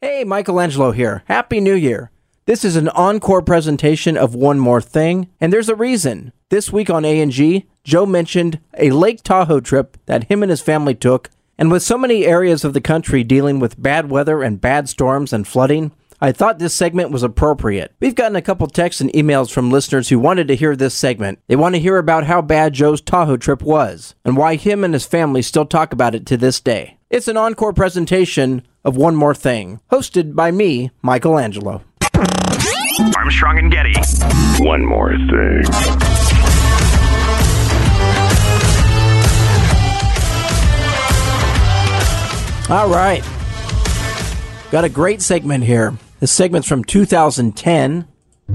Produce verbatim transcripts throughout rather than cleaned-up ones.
Hey, Michelangelo here. Happy New Year. This is an encore presentation of One More Thing, and there's a reason. This week on A and G, Joe mentioned a Lake Tahoe trip that him and his family took, and with so many areas of the country dealing with bad weather and bad storms and flooding, I thought this segment was appropriate. We've gotten a couple texts and emails from listeners who wanted to hear this segment. They want to hear about how bad Joe's Tahoe trip was, and why him and his family still talk about it to this day. It's an encore presentation of One More Thing, hosted by me, Michelangelo. Armstrong and Getty. One more thing. All right. Got a great segment here. This segment's from two thousand ten. I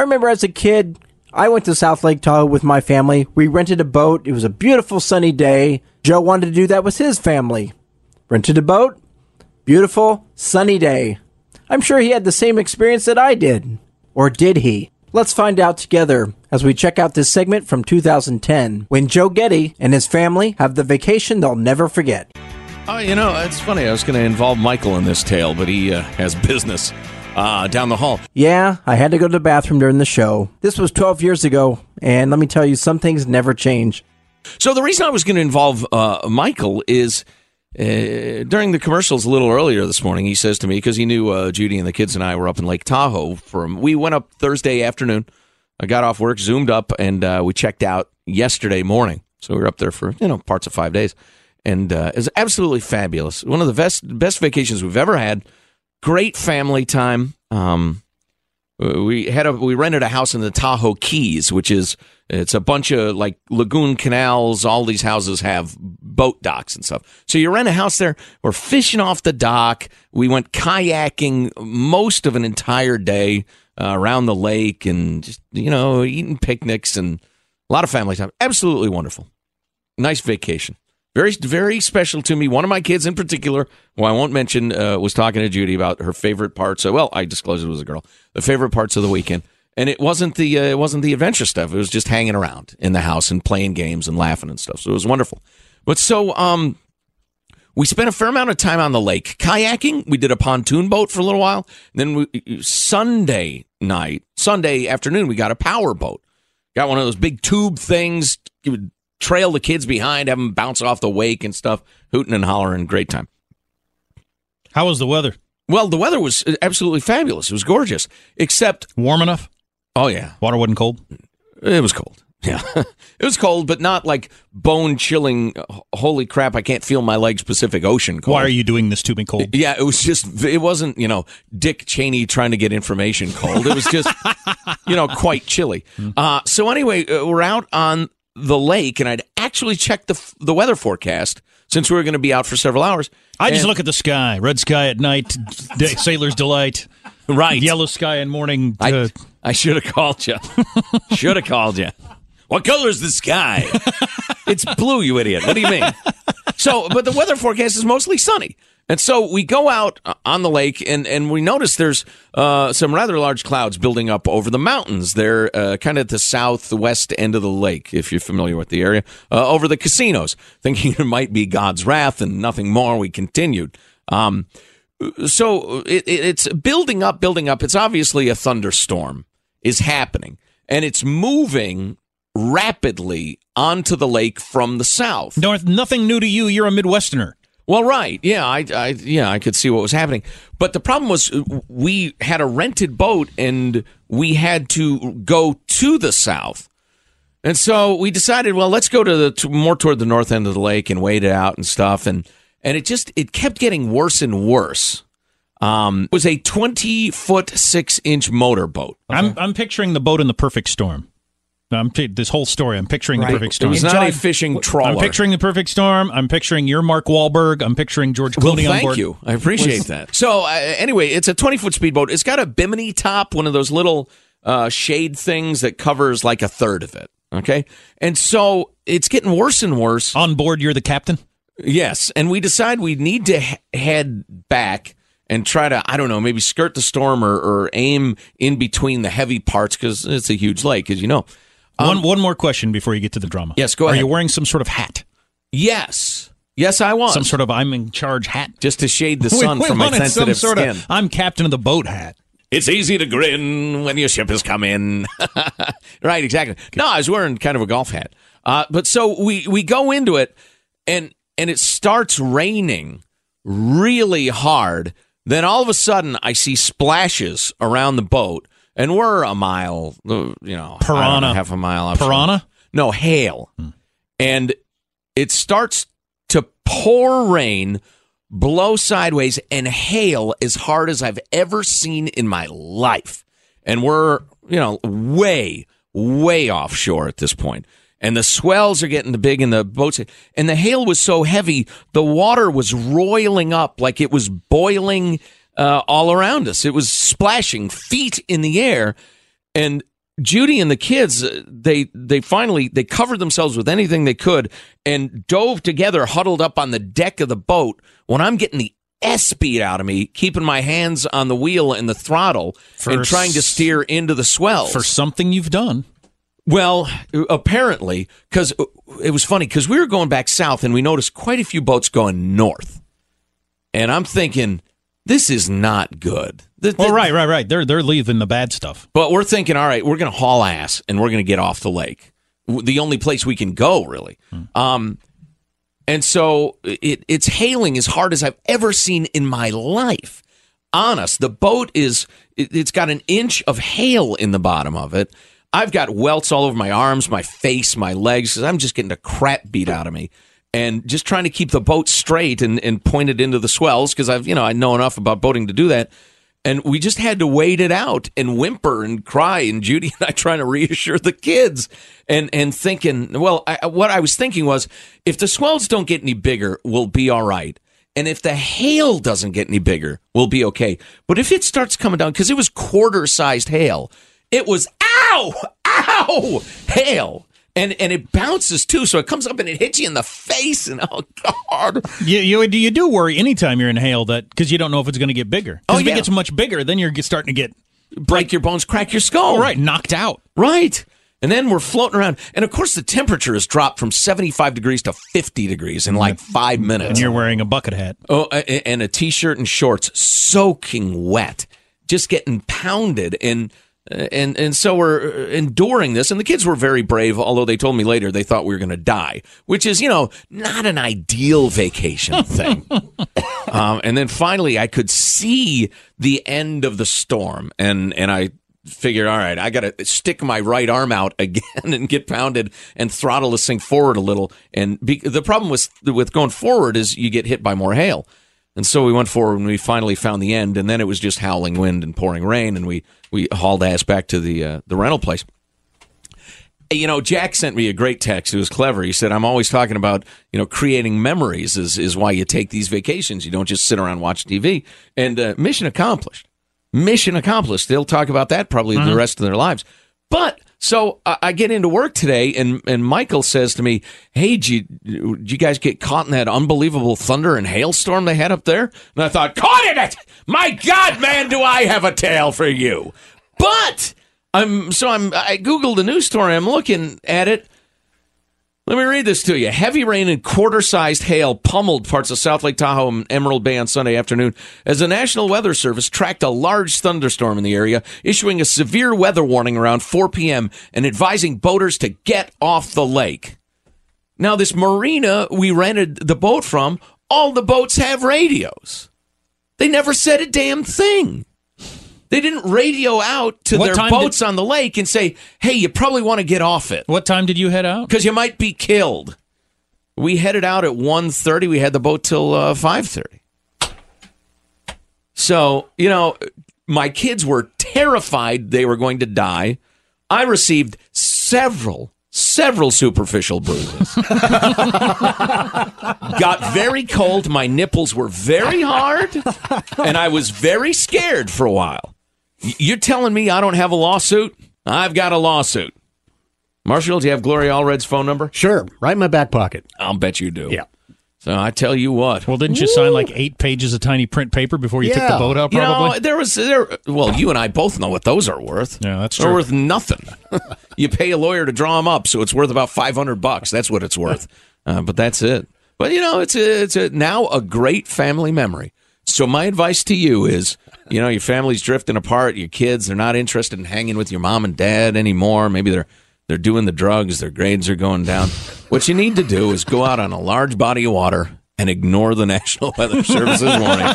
remember as a kid, I went to South Lake Tahoe with my family. We rented a boat. It was a beautiful sunny day. Joe wanted to do that with his family. Rented a boat. Beautiful sunny day. I'm sure he had the same experience that I did. Or did he? Let's find out together as we check out this segment from two thousand ten when Joe Getty and his family have the vacation they'll never forget. Oh, you know, it's funny. I was going to involve Michael in this tale, but he uh, has business. Ah, uh, down the hall. Yeah, I had to go to the bathroom during the show. This was twelve years ago, and let me tell you, some things never change. So the reason I was going to involve uh, Michael is uh, during the commercials a little earlier this morning, he says to me, because he knew uh, Judy and the kids and I were up in Lake Tahoe. From We went up Thursday afternoon. I got off work, zoomed up, and uh, we checked out yesterday morning. So we were up there for, you know, parts of five days. And uh, it was absolutely fabulous. One of the best, best vacations we've ever had. Great family time. Um, we had a we rented a house in the Tahoe Keys, which is it's a bunch of like lagoon canals. All these houses have boat docks and stuff. So you rent a house there. We're fishing off the dock. We went kayaking most of an entire day uh, around the lake, and just you know eating picnics and a lot of family time. Absolutely wonderful. Nice vacation. Very, very special to me. One of my kids in particular, who I won't mention, uh, was talking to Judy about her favorite parts. Of, well, I disclosed it was a girl. The favorite parts of the weekend, and it wasn't the uh, it wasn't the adventure stuff. It was just hanging around in the house and playing games and laughing and stuff. So it was wonderful. But so um, we spent a fair amount of time on the lake kayaking. We did a pontoon boat for a little while. Then we, Sunday night, Sunday afternoon, we got a power boat. Got one of those big tube things. It would trail the kids behind, have them bounce off the wake and stuff, hooting and hollering, great time. How was the weather? Well, the weather was absolutely fabulous. It was gorgeous, except... Warm enough? Oh, yeah. Water wasn't cold? It was cold. Yeah, it was cold, but not like bone-chilling, holy crap, I can't feel my legs Pacific Ocean cold. Why are you doing this to me cold? Yeah, it was just, it wasn't, you know, Dick Cheney trying to get information cold. It was just, you know, quite chilly. Uh, so anyway, we're out on the lake, and I'd actually checked the, the weather forecast since we were going to be out for several hours. I just look at the sky, red sky at night, d- sailor's delight. Right. Yellow sky in morning. To- I, I should have called you. Should have called you. What color is the sky? It's blue, you idiot. What do you mean? So, but the weather forecast is mostly sunny. And so we go out on the lake, and, and we notice there's uh, some rather large clouds building up over the mountains. They're uh, kind of at the southwest end of the lake, if you're familiar with the area, uh, over the casinos, thinking it might be God's wrath and nothing more. We continued. Um, so it, it's building up, building up. It's obviously a thunderstorm is happening, and it's moving rapidly onto the lake from the south. North, nothing new to you. You're a Midwesterner. Well, right. Yeah, I, I, yeah, I could see what was happening. But the problem was we had a rented boat and we had to go to the south. And so we decided, well, let's go to the to more toward the north end of the lake and wait it out and stuff. And and it just it kept getting worse and worse. Um, it was a twenty foot six inch motorboat. Okay. I'm I'm picturing the boat in the perfect storm. I'm this whole story. I'm picturing right. the perfect storm. It was not John, a fishing trawler. I'm picturing the perfect storm. I'm picturing your Mark Wahlberg. I'm picturing George Clooney well, thank on board. You. I appreciate that. So uh, anyway, it's a twenty foot speedboat. It's got a bimini top, one of those little uh, shade things that covers like a third of it. Okay, and so it's getting worse and worse. On board, you're the captain. Yes, and we decide we need to ha- head back. And try to, I don't know, maybe skirt the storm or, or aim in between the heavy parts because it's a huge lake, as you know. Um, one one more question before you get to the drama. Yes, go ahead. Are you wearing some sort of hat? Yes. Yes, I was. Some sort of I'm in charge hat? Just to shade the sun we, we from my sensitive some sort skin. Of, I'm captain of the boat hat. It's easy to grin when your ship has come in. Right, exactly. No, I was wearing kind of a golf hat. Uh, but so we, we go into it, and and it starts raining really hard. Then all of a sudden, I see splashes around the boat, and we're a mile, you know, Piranha. Know, half a mile. Up Piranha? From. No, hail. Hmm. And it starts to pour rain, blow sideways, and hail as hard as I've ever seen in my life. And we're, you know, way, way offshore at this point. And the swells are getting big in the boats. And the hail was so heavy, the water was roiling up like it was boiling uh, all around us. It was splashing feet in the air. And Judy and the kids, they they finally, they covered themselves with anything they could and dove together, huddled up on the deck of the boat when I'm getting the S beat out of me, keeping my hands on the wheel and the throttle for and trying to steer into the swells. For something you've done. Well, apparently, because it was funny, because we were going back south, and we noticed quite a few boats going north. And I'm thinking, this is not good. This, well, this, right, right, right. They're they're leaving the bad stuff. But we're thinking, all right, we're going to haul ass, and we're going to get off the lake. The only place we can go, really. Hmm. Um, and so it it's hailing as hard as I've ever seen in my life. Honest, the boat is, it, it's got an inch of hail in the bottom of it. I've got welts all over my arms, my face, my legs, because I'm just getting the crap beat out of me and just trying to keep the boat straight and, and point it into the swells because I've, you know, I know enough about boating to do that. And we just had to wait it out and whimper and cry. And Judy and I trying to reassure the kids and, and thinking, well, I, what I was thinking was if the swells don't get any bigger, we'll be all right. And if the hail doesn't get any bigger, we'll be okay. But if it starts coming down, because it was quarter-sized hail, it was ow, ow, hail, and and it bounces too, so it comes up and it hits you in the face, and oh god, you you, you do worry anytime you're in hail that because you don't know if it's going to get bigger. Oh, if yeah. it gets much bigger, then you're starting to get break like, your bones, crack your skull, oh, right, knocked out, right. And then we're floating around, and of course the temperature has dropped from seventy-five degrees to fifty degrees in like five minutes. And you're wearing a bucket hat, oh, and a t-shirt and shorts, soaking wet, just getting pounded and. And and so we're enduring this, and the kids were very brave, although they told me later they thought we were going to die, which is, you know, not an ideal vacation thing. um, and then finally I could see the end of the storm, and, and I figured, all right, I got to stick my right arm out again and get pounded and throttle this thing forward a little. And be, the problem with, with going forward is you get hit by more hail. And so we went forward and we finally found the end. And then it was just howling wind and pouring rain. And we, we hauled ass back to the uh, the rental place. You know, Jack sent me a great text. It was clever. He said, I'm always talking about, you know, creating memories is, is why you take these vacations. You don't just sit around watching T V. And uh, mission accomplished. Mission accomplished. They'll talk about that probably mm-hmm. the rest of their lives. But so I, I get into work today, and, and Michael says to me, hey, did you, did you guys get caught in that unbelievable thunder and hailstorm they had up there? And I thought, caught in it! My God, man, do I have a tale for you. But... I'm so I'm I Googled the news story. I'm looking at it. Let me read this to you. Heavy rain and quarter-sized hail pummeled parts of South Lake Tahoe and Emerald Bay on Sunday afternoon as the National Weather Service tracked a large thunderstorm in the area, issuing a severe weather warning around four p.m. and advising boaters to get off the lake. Now, this marina we rented the boat from, all the boats have radios. They never said a damn thing. They didn't radio out to what their boats did, on the lake and say, hey, you probably want to get off it. What time did you head out? Because you might be killed. We headed out at one thirty. We had the boat till uh, five thirty. So, you know, my kids were terrified they were going to die. I received several, several superficial bruises. Got very cold. My nipples were very hard. And I was very scared for a while. You're telling me I don't have a lawsuit? I've got a lawsuit. Marshall, do you have Gloria Allred's phone number? Sure. Right in my back pocket. I'll bet you do. Yeah. So I tell you what. Well, didn't you Woo. sign like eight pages of tiny print paper before you yeah. took the boat out, probably? You know, there was, there, well, you and I both know what those are worth. Yeah, that's true. They're worth nothing. You pay a lawyer to draw them up, so it's worth about five hundred bucks. That's what it's worth. Uh, but that's it. But, you know, it's a, it's a, now a great family memory. So my advice to you is, you know, your family's drifting apart. Your kids, they're not interested in hanging with your mom and dad anymore. Maybe they're they're doing the drugs. Their grades are going down. What you need to do is go out on a large body of water and ignore the National Weather Service's warning.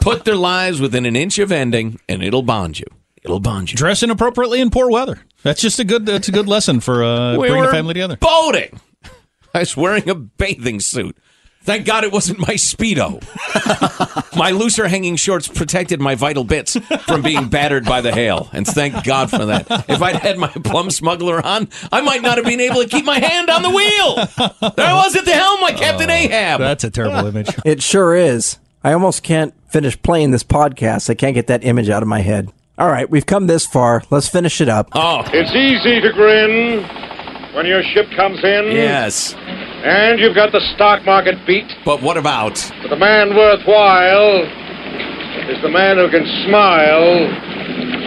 Put their lives within an inch of ending, and it'll bond you. It'll bond you. Dress inappropriately in poor weather. That's just a good. That's a good lesson for uh, we bringing the family together. Boating. I was wearing a bathing suit. Thank God it wasn't my Speedo. My looser hanging shorts protected my vital bits from being battered by the hail. And thank God for that. If I'd had my plum smuggler on, I might not have been able to keep my hand on the wheel. There I was at the helm like Captain oh, Ahab. That's a terrible image. It sure is. I almost can't finish playing this podcast. I can't get that image out of my head. All right, we've come this far. Let's finish it up. Oh, it's easy to grin when your ship comes in. Yes. And you've got the stock market beat. But what about? But the man worthwhile is the man who can smile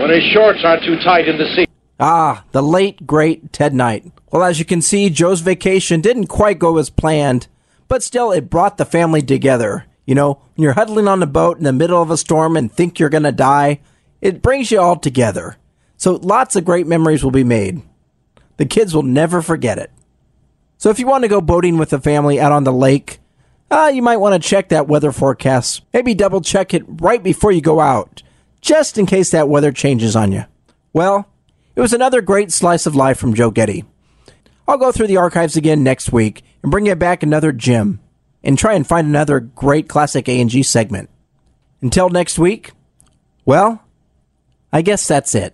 when his shorts are too tight in the seat. Ah, the late, great Ted Knight. Well, as you can see, Joe's vacation didn't quite go as planned, but still it brought the family together. You know, when you're huddling on a boat in the middle of a storm and think you're going to die, it brings you all together. So lots of great memories will be made. The kids will never forget it. So if you want to go boating with the family out on the lake, uh, you might want to check that weather forecast. Maybe double check it right before you go out, just in case that weather changes on you. Well, it was another great slice of life from Joe Getty. I'll go through the archives again next week and bring you back another gem and try and find another great classic A and G segment. Until next week, well, I guess that's it.